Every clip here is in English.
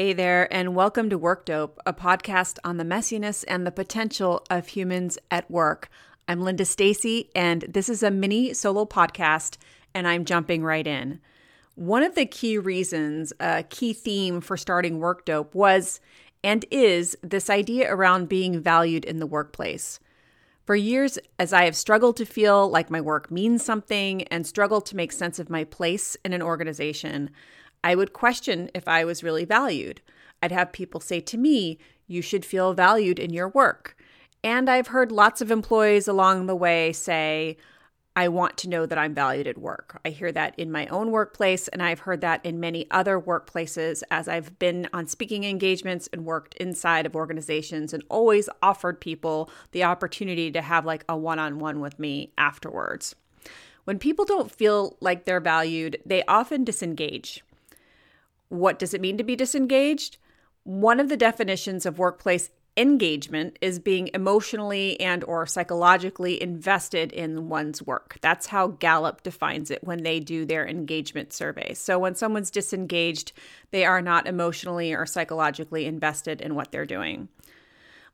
Hey there, and welcome to Work Dope, a podcast on the messiness and the potential of humans at work. I'm Linda Stacy, and this is a mini solo podcast, and I'm jumping right in. One of the key reasons, a key theme for starting Work Dope was and is this idea around being valued in the workplace. For years, as I have struggled to feel like my work means something and struggled to make sense of my place in an organization, I would question if I was really valued. I'd have people say to me, you should feel valued in your work. And I've heard lots of employees along the way say, I want to know that I'm valued at work. I hear that in my own workplace, and I've heard that in many other workplaces as I've been on speaking engagements and worked inside of organizations and always offered people the opportunity to have like a one-on-one with me afterwards. When people don't feel like they're valued, they often disengage. What does it mean to be disengaged? One of the definitions of workplace engagement is being emotionally and or psychologically invested in one's work. That's how Gallup defines it when they do their engagement survey. So when someone's disengaged, they are not emotionally or psychologically invested in what they're doing.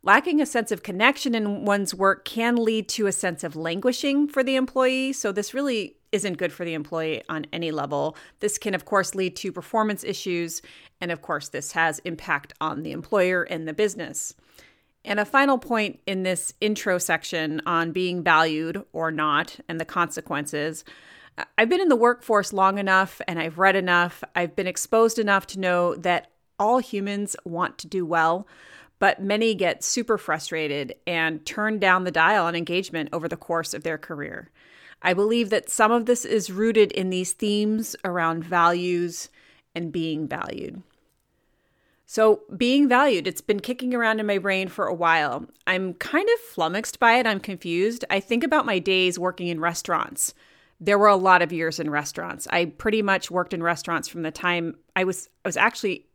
Lacking a sense of connection in one's work can lead to a sense of languishing for the employee. So this really isn't good for the employee on any level. This can, of course, lead to performance issues. And of course, this has impact on the employer and the business. And a final point in this intro section on being valued or not and the consequences. I've been in the workforce long enough and I've read enough. I've been exposed enough to know that all humans want to do well, but many get super frustrated and turn down the dial on engagement over the course of their career. I believe that some of this is rooted in these themes around values and being valued. So being valued, it's been kicking around in my brain for a while. I'm kind of flummoxed by it. I'm confused. I think about my days working in restaurants. There were a lot of years in restaurants. I pretty much worked in restaurants from the time I was actually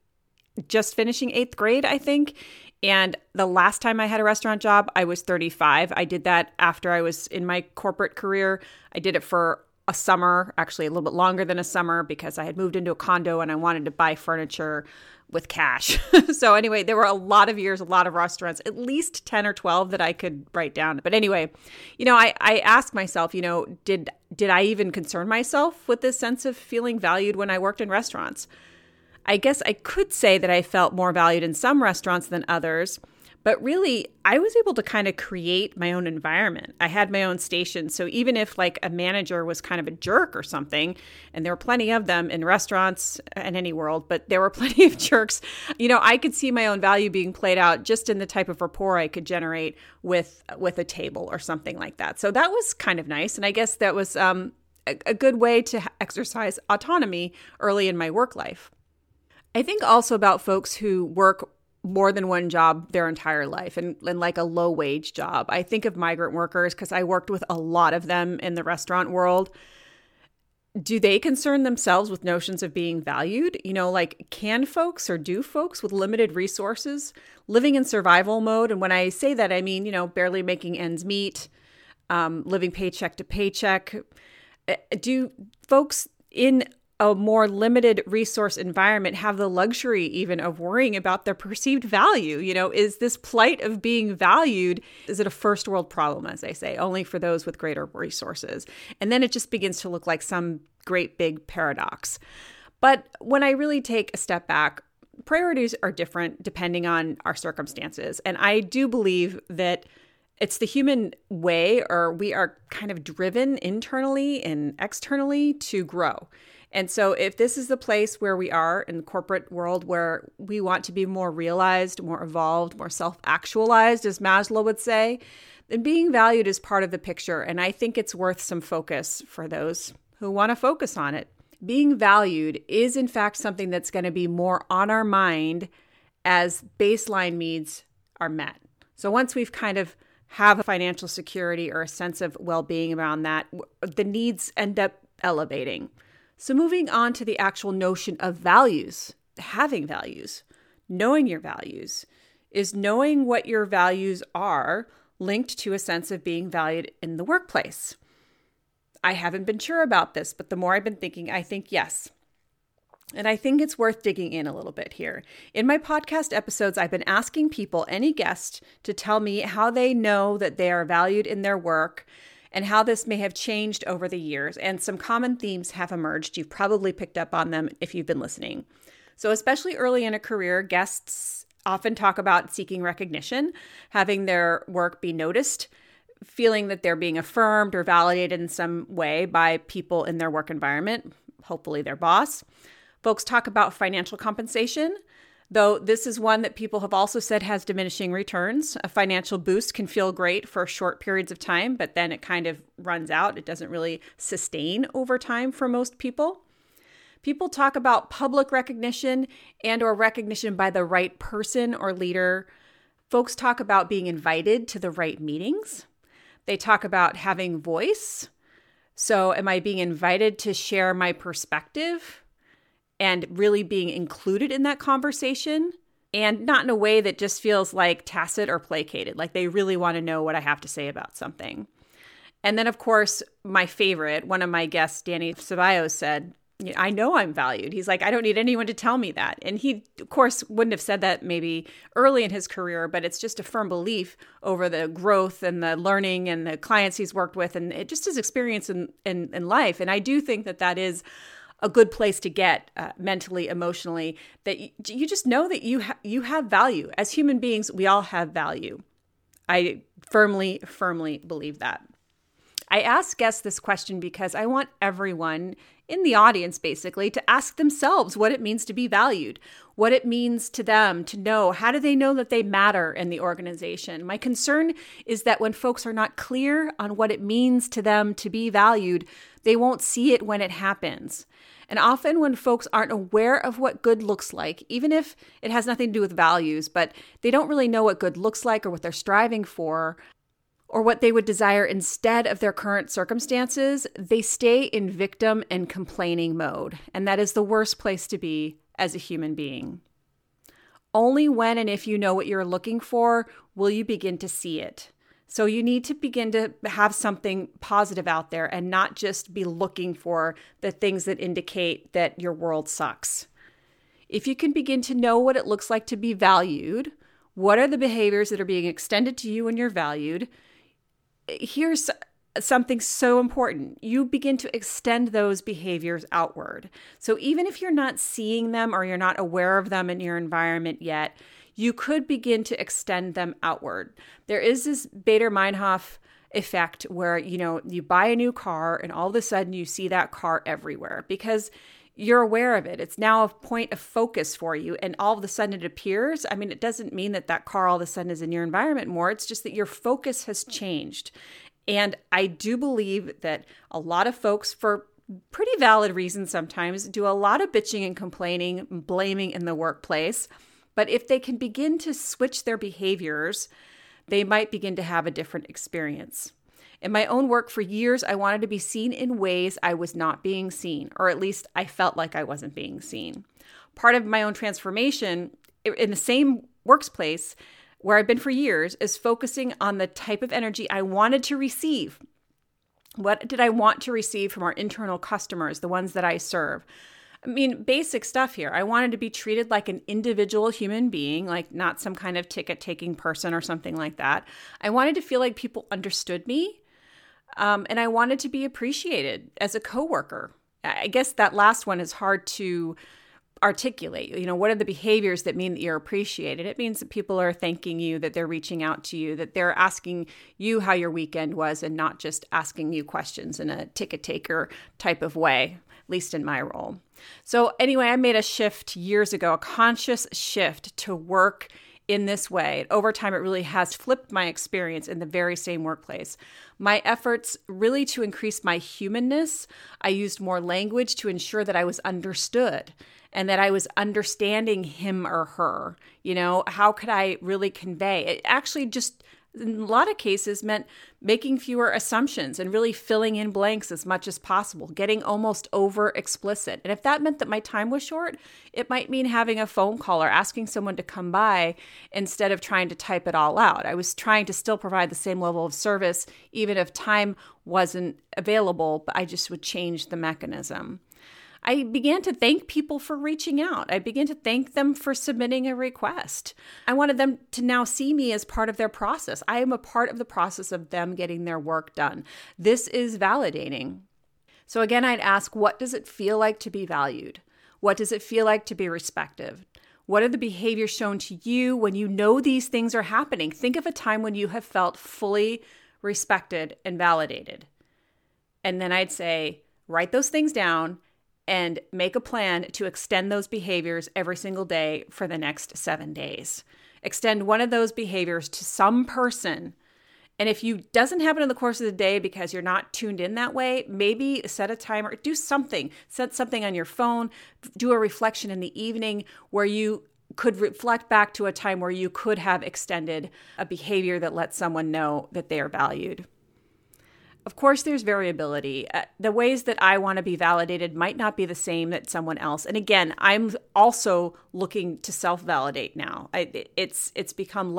just finishing eighth grade, I think. And the last time I had a restaurant job, I was 35. I did that after I was in my corporate career. I did it for a summer, actually a little bit longer than a summer, because I had moved into a condo and I wanted to buy furniture with cash. So anyway, there were a lot of years, a lot of restaurants, at least 10 or 12 that I could write down. But anyway, I asked myself, did I even concern myself with this sense of feeling valued when I worked in restaurants? I guess I could say that I felt more valued in some restaurants than others, but really I was able to kind of create my own environment. I had my own station. So even if like a manager was kind of a jerk or something, and there were plenty of them in restaurants and any world, but there were plenty of jerks, I could see my own value being played out just in the type of rapport I could generate with a table or something like that. So that was kind of nice. And I guess that was a good way to exercise autonomy early in my work life. I think also about folks who work more than one job their entire life and like a low-wage job. I think of migrant workers because I worked with a lot of them in the restaurant world. Do they concern themselves with notions of being valued? Can folks or do folks with limited resources living in survival mode? And when I say that, I mean, barely making ends meet, living paycheck to paycheck. Do folks in a more limited resource environment have the luxury even of worrying about their perceived value? Is this plight of being valued, is it a first world problem, as they say, only for those with greater resources? And then it just begins to look like some great big paradox. But when I really take a step back, priorities are different depending on our circumstances. And I do believe that it's the human way, or we are kind of driven internally and externally to grow. And so if this is the place where we are in the corporate world where we want to be more realized, more evolved, more self-actualized, as Maslow would say, then being valued is part of the picture. And I think it's worth some focus for those who want to focus on it. Being valued is, in fact, something that's going to be more on our mind as baseline needs are met. So once we've kind of have a financial security or a sense of well-being around that, the needs end up elevating. So moving on to the actual notion of values, having values, knowing your values, is knowing what your values are linked to a sense of being valued in the workplace. I haven't been sure about this, but the more I've been thinking, I think yes. And I think it's worth digging in a little bit here. In my podcast episodes, I've been asking people, any guest, to tell me how they know that they are valued in their work and how this may have changed over the years. And some common themes have emerged. You've probably picked up on them if you've been listening. So especially early in a career, guests often talk about seeking recognition, having their work be noticed, feeling that they're being affirmed or validated in some way by people in their work environment, hopefully their boss. Folks talk about financial compensation, though this is one that people have also said has diminishing returns. A financial boost can feel great for short periods of time, but then it kind of runs out. It doesn't really sustain over time for most people. People talk about public recognition and or recognition by the right person or leader. Folks talk about being invited to the right meetings. They talk about having voice. So am I being invited to share my perspective? And really being included in that conversation, and not in a way that just feels like tacit or placated, like they really want to know what I have to say about something. And then, of course, my favorite, one of my guests, Danny Ceballos, said, I know I'm valued. He's like, I don't need anyone to tell me that. And he, of course, wouldn't have said that maybe early in his career, but it's just a firm belief over the growth and the learning and the clients he's worked with and it just his experience in life. And I do think that that is a good place to get mentally, emotionally, that you just know that you have value. As human beings, we all have value. I firmly believe that. I ask guests this question because I want everyone in the audience, basically, to ask themselves what it means to be valued, what it means to them to know, how do they know that they matter in the organization? My concern is that when folks are not clear on what it means to them to be valued, they won't see it when it happens. And often when folks aren't aware of what good looks like, even if it has nothing to do with values, but they don't really know what good looks like or what they're striving for, or what they would desire instead of their current circumstances, they stay in victim and complaining mode. And that is the worst place to be as a human being. Only when and if you know what you're looking for will you begin to see it. So you need to begin to have something positive out there and not just be looking for the things that indicate that your world sucks. If you can begin to know what it looks like to be valued, what are the behaviors that are being extended to you when you're valued, here's something so important. You begin to extend those behaviors outward. So even if you're not seeing them or you're not aware of them in your environment yet, you could begin to extend them outward. There is this Bader-Meinhof effect where, you buy a new car and all of a sudden you see that car everywhere because you're aware of it. It's now a point of focus for you. And all of a sudden it appears. I mean, it doesn't mean that car all of a sudden is in your environment more. It's just that your focus has changed. And I do believe that a lot of folks, for pretty valid reasons sometimes, do a lot of bitching and complaining, blaming in the workplace. But if they can begin to switch their behaviors, they might begin to have a different experience. In my own work for years, I wanted to be seen in ways I was not being seen, or at least I felt like I wasn't being seen. Part of my own transformation in the same workplace where I've been for years is focusing on the type of energy I wanted to receive. What did I want to receive from our internal customers, the ones that I serve? I mean, basic stuff here. I wanted to be treated like an individual human being, like not some kind of ticket-taking person or something like that. I wanted to feel like people understood me. And I wanted to be appreciated as a coworker. I guess that last one is hard to articulate. What are the behaviors that mean that you're appreciated? It means that people are thanking you, that they're reaching out to you, that they're asking you how your weekend was and not just asking you questions in a ticket taker type of way, at least in my role. So anyway, I made a shift years ago, a conscious shift to work in this way. Over time, it really has flipped my experience in the very same workplace. My efforts really to increase my humanness, I used more language to ensure that I was understood and that I was understanding him or her. How could I really convey? It actually just, in a lot of cases, meant making fewer assumptions and really filling in blanks as much as possible, getting almost over explicit. And if that meant that my time was short, it might mean having a phone call or asking someone to come by instead of trying to type it all out. I was trying to still provide the same level of service, even if time wasn't available, but I just would change the mechanism. I began to thank people for reaching out. I began to thank them for submitting a request. I wanted them to now see me as part of their process. I am a part of the process of them getting their work done. This is validating. So again, I'd ask, what does it feel like to be valued? What does it feel like to be respected? What are the behaviors shown to you when you know these things are happening? Think of a time when you have felt fully respected and validated. And then I'd say, write those things down and make a plan to extend those behaviors every single day for the next 7 days. Extend one of those behaviors to some person. And if it doesn't happen in the course of the day because you're not tuned in that way, maybe set a timer, do something, set something on your phone, do a reflection in the evening where you could reflect back to a time where you could have extended a behavior that lets someone know that they are valued. Of course, there's variability. The ways that I want to be validated might not be the same that someone else. And again, I'm also looking to self-validate now. It's become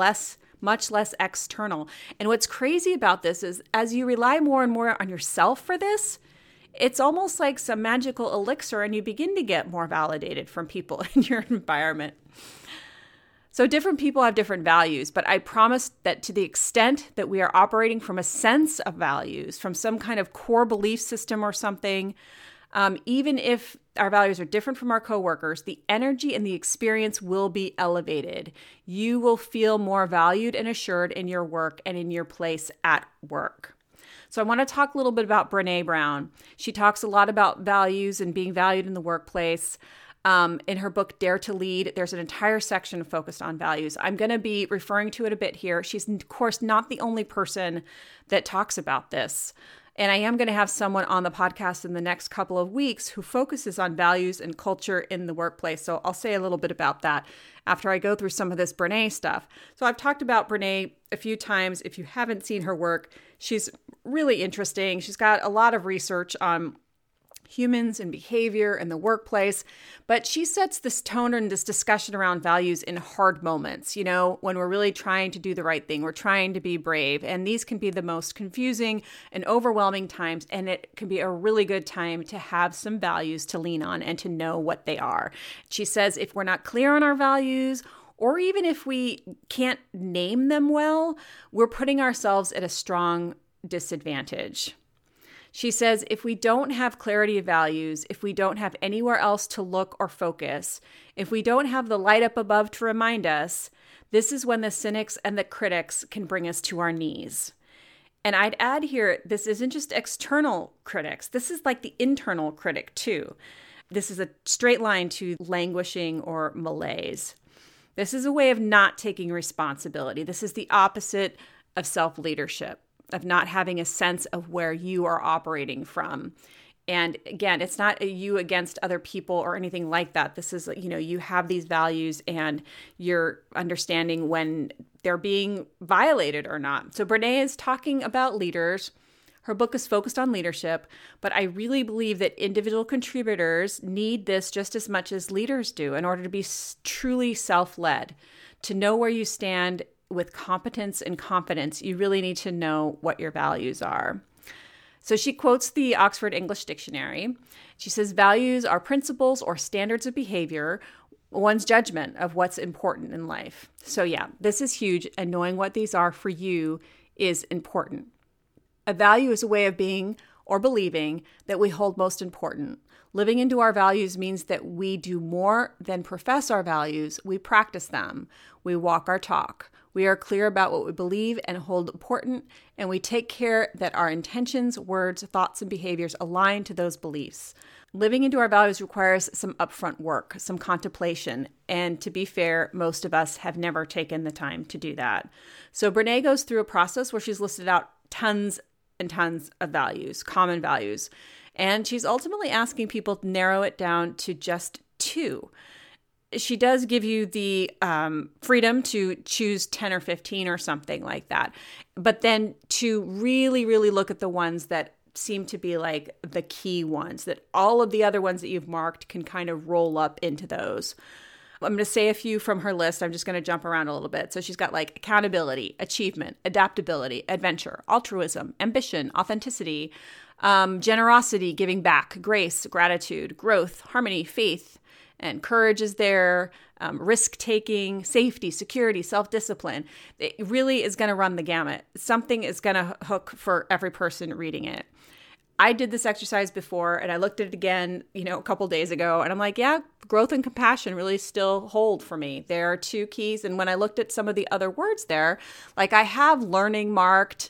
much less external. And what's crazy about this is as you rely more and more on yourself for this, it's almost like some magical elixir and you begin to get more validated from people in your environment. So different people have different values, but I promise that to the extent that we are operating from a sense of values, from some kind of core belief system or something, even if our values are different from our coworkers, the energy and the experience will be elevated. You will feel more valued and assured in your work and in your place at work. So I want to talk a little bit about Brené Brown. She talks a lot about values and being valued in the workplace. In her book, Dare to Lead, there's an entire section focused on values. I'm going to be referring to it a bit here. She's, of course, not the only person that talks about this. And I am going to have someone on the podcast in the next couple of weeks who focuses on values and culture in the workplace. So I'll say a little bit about that after I go through some of this Brené stuff. So I've talked about Brené a few times. If you haven't seen her work, she's really interesting. She's got a lot of research on humans and behavior in the workplace, but she sets this tone and this discussion around values in hard moments, you know, when we're really trying to do the right thing, we're trying to be brave, and these can be the most confusing and overwhelming times, and it can be a really good time to have some values to lean on and to know what they are. She says if we're not clear on our values, or even if we can't name them well, we're putting ourselves at a strong disadvantage. She says, if we don't have clarity of values, if we don't have anywhere else to look or focus, if we don't have the light up above to remind us, this is when the cynics and the critics can bring us to our knees. And I'd add here, this isn't just external critics. This is like the internal critic too. This is a straight line to languishing or malaise. This is a way of not taking responsibility. This is the opposite of self-leadership, of not having a sense of where you are operating from. And again, it's not a you against other people or anything like that. This is, you know, you have these values and you're understanding when they're being violated or not. So Brené is talking about leaders. Her book is focused on leadership, but I really believe that individual contributors need this just as much as leaders do in order to be truly self-led, to know where you stand with competence and confidence. You really need to know what your values are. So she quotes the Oxford English Dictionary. She says, values are principles or standards of behavior, one's judgment of what's important in life. So yeah, this is huge, and knowing what these are for you is important. A value is a way of being or believing that we hold most important. Living into our values means that we do more than profess our values. We practice them. We walk our talk. We are clear about what we believe and hold important, and we take care that our intentions, words, thoughts, and behaviors align to those beliefs. Living into our values requires some upfront work, some contemplation, and to be fair, most of us have never taken the time to do that. So Brené goes through a process where she's listed out tons and tons of values, common values, and she's ultimately asking people to narrow it down to just two. She does give you the freedom to choose 10 or 15 or something like that. But then to really, really look at the ones that seem to be like the key ones, that all of the other ones that you've marked can kind of roll up into those. I'm going to say a few from her list. I'm just going to jump around a little bit. So she's got like accountability, achievement, adaptability, adventure, altruism, ambition, authenticity, Generosity, giving back, grace, gratitude, growth, harmony, faith, and courage is there, risk-taking, safety, security, self-discipline. It really is going to run the gamut. Something is going to hook for every person reading it. I did this exercise before, and I looked at it again, a couple days ago, and I'm like, yeah, growth and compassion really still hold for me. There are two keys, and when I looked at some of the other words there, like I have learning marked,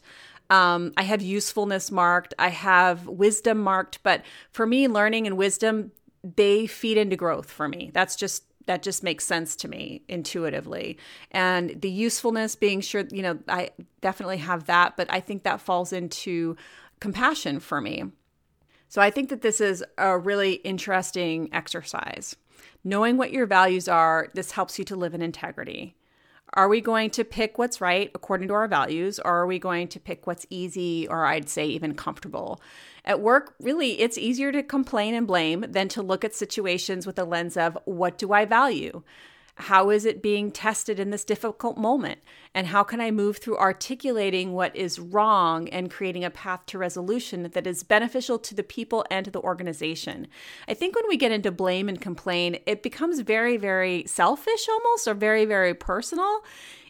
I have usefulness marked, I have wisdom marked, but for me, learning and wisdom, they feed into growth for me. That just makes sense to me intuitively. And the usefulness, being sure, I definitely have that, but I think that falls into compassion for me. So I think that this is a really interesting exercise. Knowing what your values are, this helps you to live in integrity. Are we going to pick what's right according to our values, or are we going to pick what's easy, or I'd say even comfortable? At work, really, it's easier to complain and blame than to look at situations with a lens of, what do I value? How is it being tested in this difficult moment? And how can I move through articulating what is wrong and creating a path to resolution that is beneficial to the people and to the organization? I think when we get into blame and complain, it becomes very, very selfish almost, or very, very personal.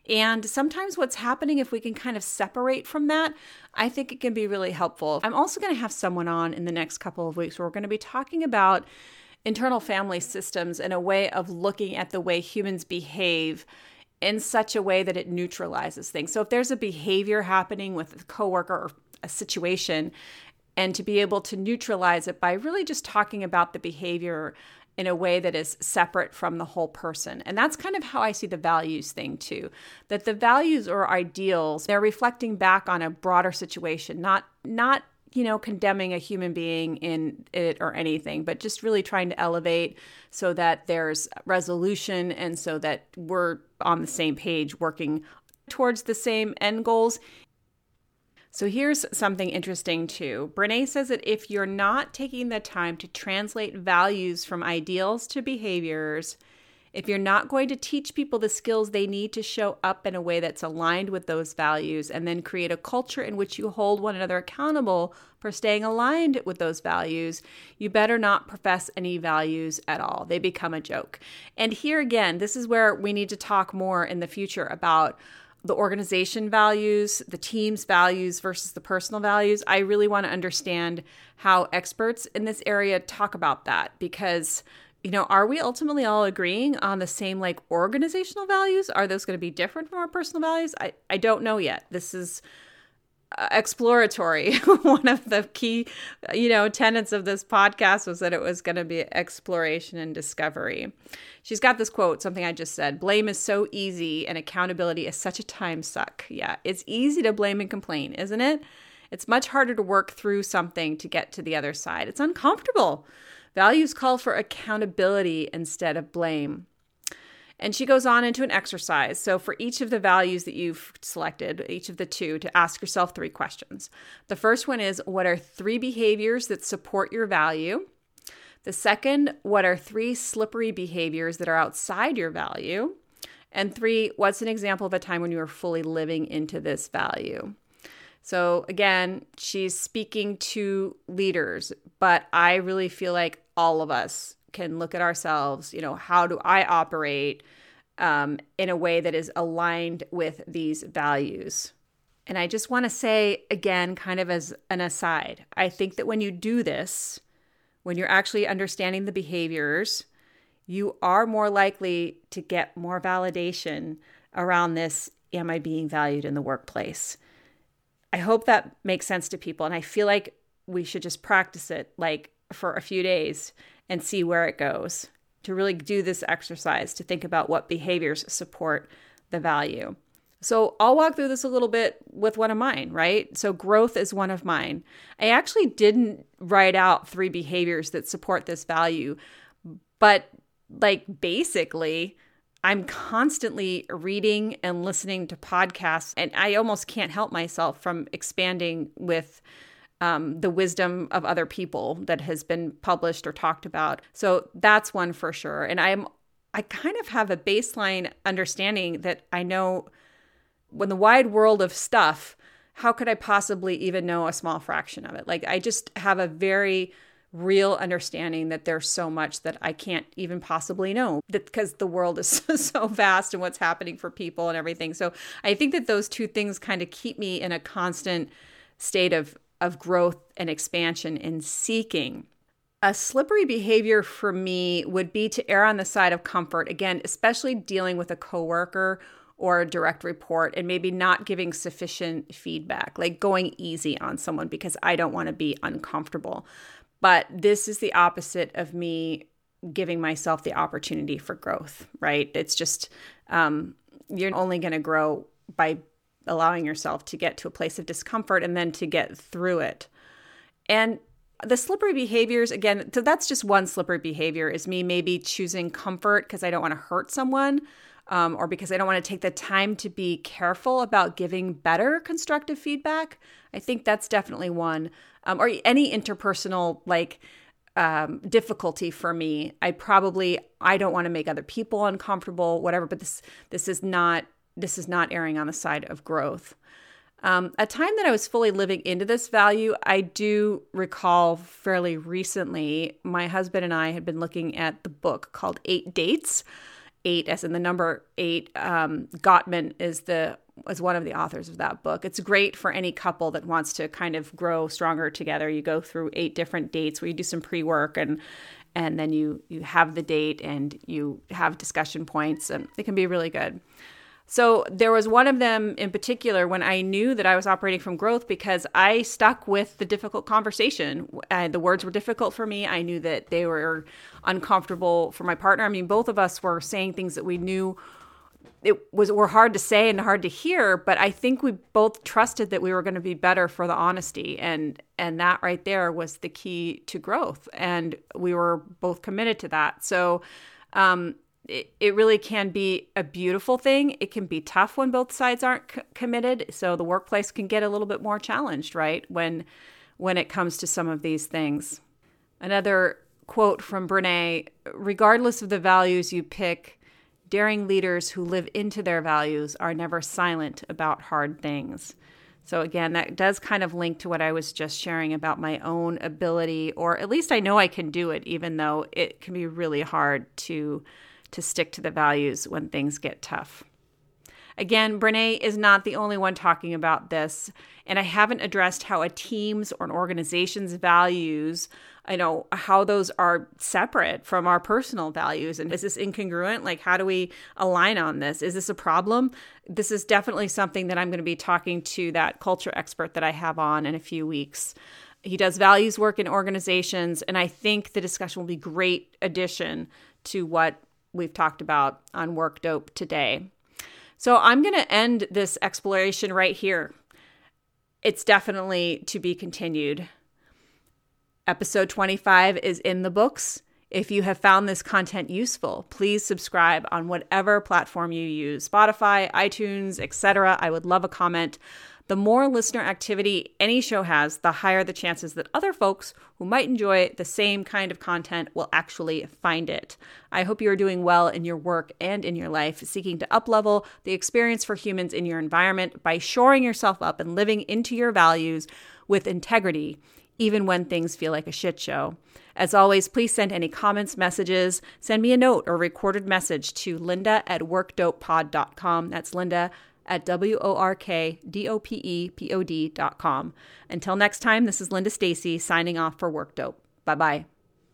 And sometimes what's happening, if we can kind of separate from that, I think it can be really helpful. I'm also going to have someone on in the next couple of weeks where we're going to be talking about internal family systems and a way of looking at the way humans behave in such a way that it neutralizes things. So if there's a behavior happening with a coworker or a situation, and to be able to neutralize it by really just talking about the behavior in a way that is separate from the whole person. And that's kind of how I see the values thing too, that the values or ideals, they're reflecting back on a broader situation, not condemning a human being in it or anything, but just really trying to elevate so that there's resolution and so that we're on the same page working towards the same end goals. So here's something interesting too. Brené says that if you're not taking the time to translate values from ideals to behaviors, if you're not going to teach people the skills they need to show up in a way that's aligned with those values, and then create a culture in which you hold one another accountable for staying aligned with those values, you better not profess any values at all. They become a joke. And here again, this is where we need to talk more in the future about the organization values, the team's values versus the personal values. I really want to understand how experts in this area talk about that, because are we ultimately all agreeing on the same organizational values? Are those going to be different from our personal values? I don't know yet. This is exploratory. One of the key, tenets of this podcast was that it was going to be exploration and discovery. She's got this quote, something I just said, "Blame is so easy and accountability is such a time suck." Yeah, it's easy to blame and complain, isn't it? It's much harder to work through something to get to the other side. It's uncomfortable. Values call for accountability instead of blame. And she goes on into an exercise. So for each of the values that you've selected, each of the two, to ask yourself 3 questions. The first one is, what are 3 behaviors that support your value? The second, what are 3 slippery behaviors that are outside your value? And 3, what's an example of a time when you are fully living into this value? So again, she's speaking to leaders, but I really feel like all of us can look at ourselves, how do I operate in a way that is aligned with these values? And I just want to say again, kind of as an aside, I think that when you do this, when you're actually understanding the behaviors, you are more likely to get more validation around this, am I being valued in the workplace? I hope that makes sense to people, and I feel like we should just practice it for a few days and see where it goes, to really do this exercise, to think about what behaviors support the value. So I'll walk through this a little bit with one of mine, right? So growth is one of mine. I actually didn't write out 3 behaviors that support this value, but basically, I'm constantly reading and listening to podcasts, and I almost can't help myself from expanding with the wisdom of other people that has been published or talked about. So that's one for sure. And I kind of have a baseline understanding that I know when the wide world of stuff, how could I possibly even know a small fraction of it? Like, I just have a very real understanding that there's so much that I can't even possibly know, because the world is so vast and what's happening for people and everything. So I think that those two things kind of keep me in a constant state of growth and expansion and seeking. A slippery behavior for me would be to err on the side of comfort, again, especially dealing with a coworker or a direct report, and maybe not giving sufficient feedback, like going easy on someone because I don't want to be uncomfortable. But this is the opposite of me giving myself the opportunity for growth, right? It's just, you're only going to grow by allowing yourself to get to a place of discomfort and then to get through it. And the slippery behaviors, again, so that's just one slippery behavior, is me maybe choosing comfort because I don't want to hurt someone, or because I don't want to take the time to be careful about giving better constructive feedback. I think that's definitely one. Or any interpersonal difficulty for me. I don't want to make other people uncomfortable, whatever, but this is not erring on the side of growth. A time that I was fully living into this value, I do recall fairly recently, my husband and I had been looking at the book called 8 Dates, 8 as in the number 8. Gottman is one of the authors of that book. It's great for any couple that wants to kind of grow stronger together. You go through 8 different dates where you do some pre-work and then you have the date and you have discussion points, and it can be really good. So there was one of them in particular when I knew that I was operating from growth because I stuck with the difficult conversation. The words were difficult for me. I knew that they were uncomfortable for my partner. I mean, both of us were saying things that we knew were hard to say and hard to hear, but I think we both trusted that we were going to be better for the honesty. And that right there was the key to growth. And we were both committed to that. So, it really can be a beautiful thing. It can be tough when both sides aren't committed. So the workplace can get a little bit more challenged, right? When it comes to some of these things. Another quote from Brené, regardless of the values you pick, daring leaders who live into their values are never silent about hard things. So again, that does kind of link to what I was just sharing about my own ability, or at least I know I can do it, even though it can be really hard to stick to the values when things get tough. Again, Brené is not the only one talking about this, and I haven't addressed how a team's or an organization's values, how those are separate from our personal values. And is this incongruent? Like, how do we align on this? Is this a problem? This is definitely something that I'm going to be talking to that culture expert that I have on in a few weeks. He does values work in organizations, and I think the discussion will be a great addition to what we've talked about on Work Dope today. So I'm going to end this exploration right here. It's definitely to be continued. Episode 25 is in the books. If you have found this content useful, please subscribe on whatever platform you use, Spotify, iTunes, etc. I would love a comment. The more listener activity any show has, the higher the chances that other folks who might enjoy the same kind of content will actually find it. I hope you are doing well in your work and in your life, seeking to uplevel the experience for humans in your environment by shoring yourself up and living into your values with integrity, even when things feel like a shit show. As always, please send any comments, messages, send me a note or recorded message to linda@workdopepod.com. That's linda@workdopepod.com. Until next time, this is Linda Stacy signing off for Work Dope. Bye-bye.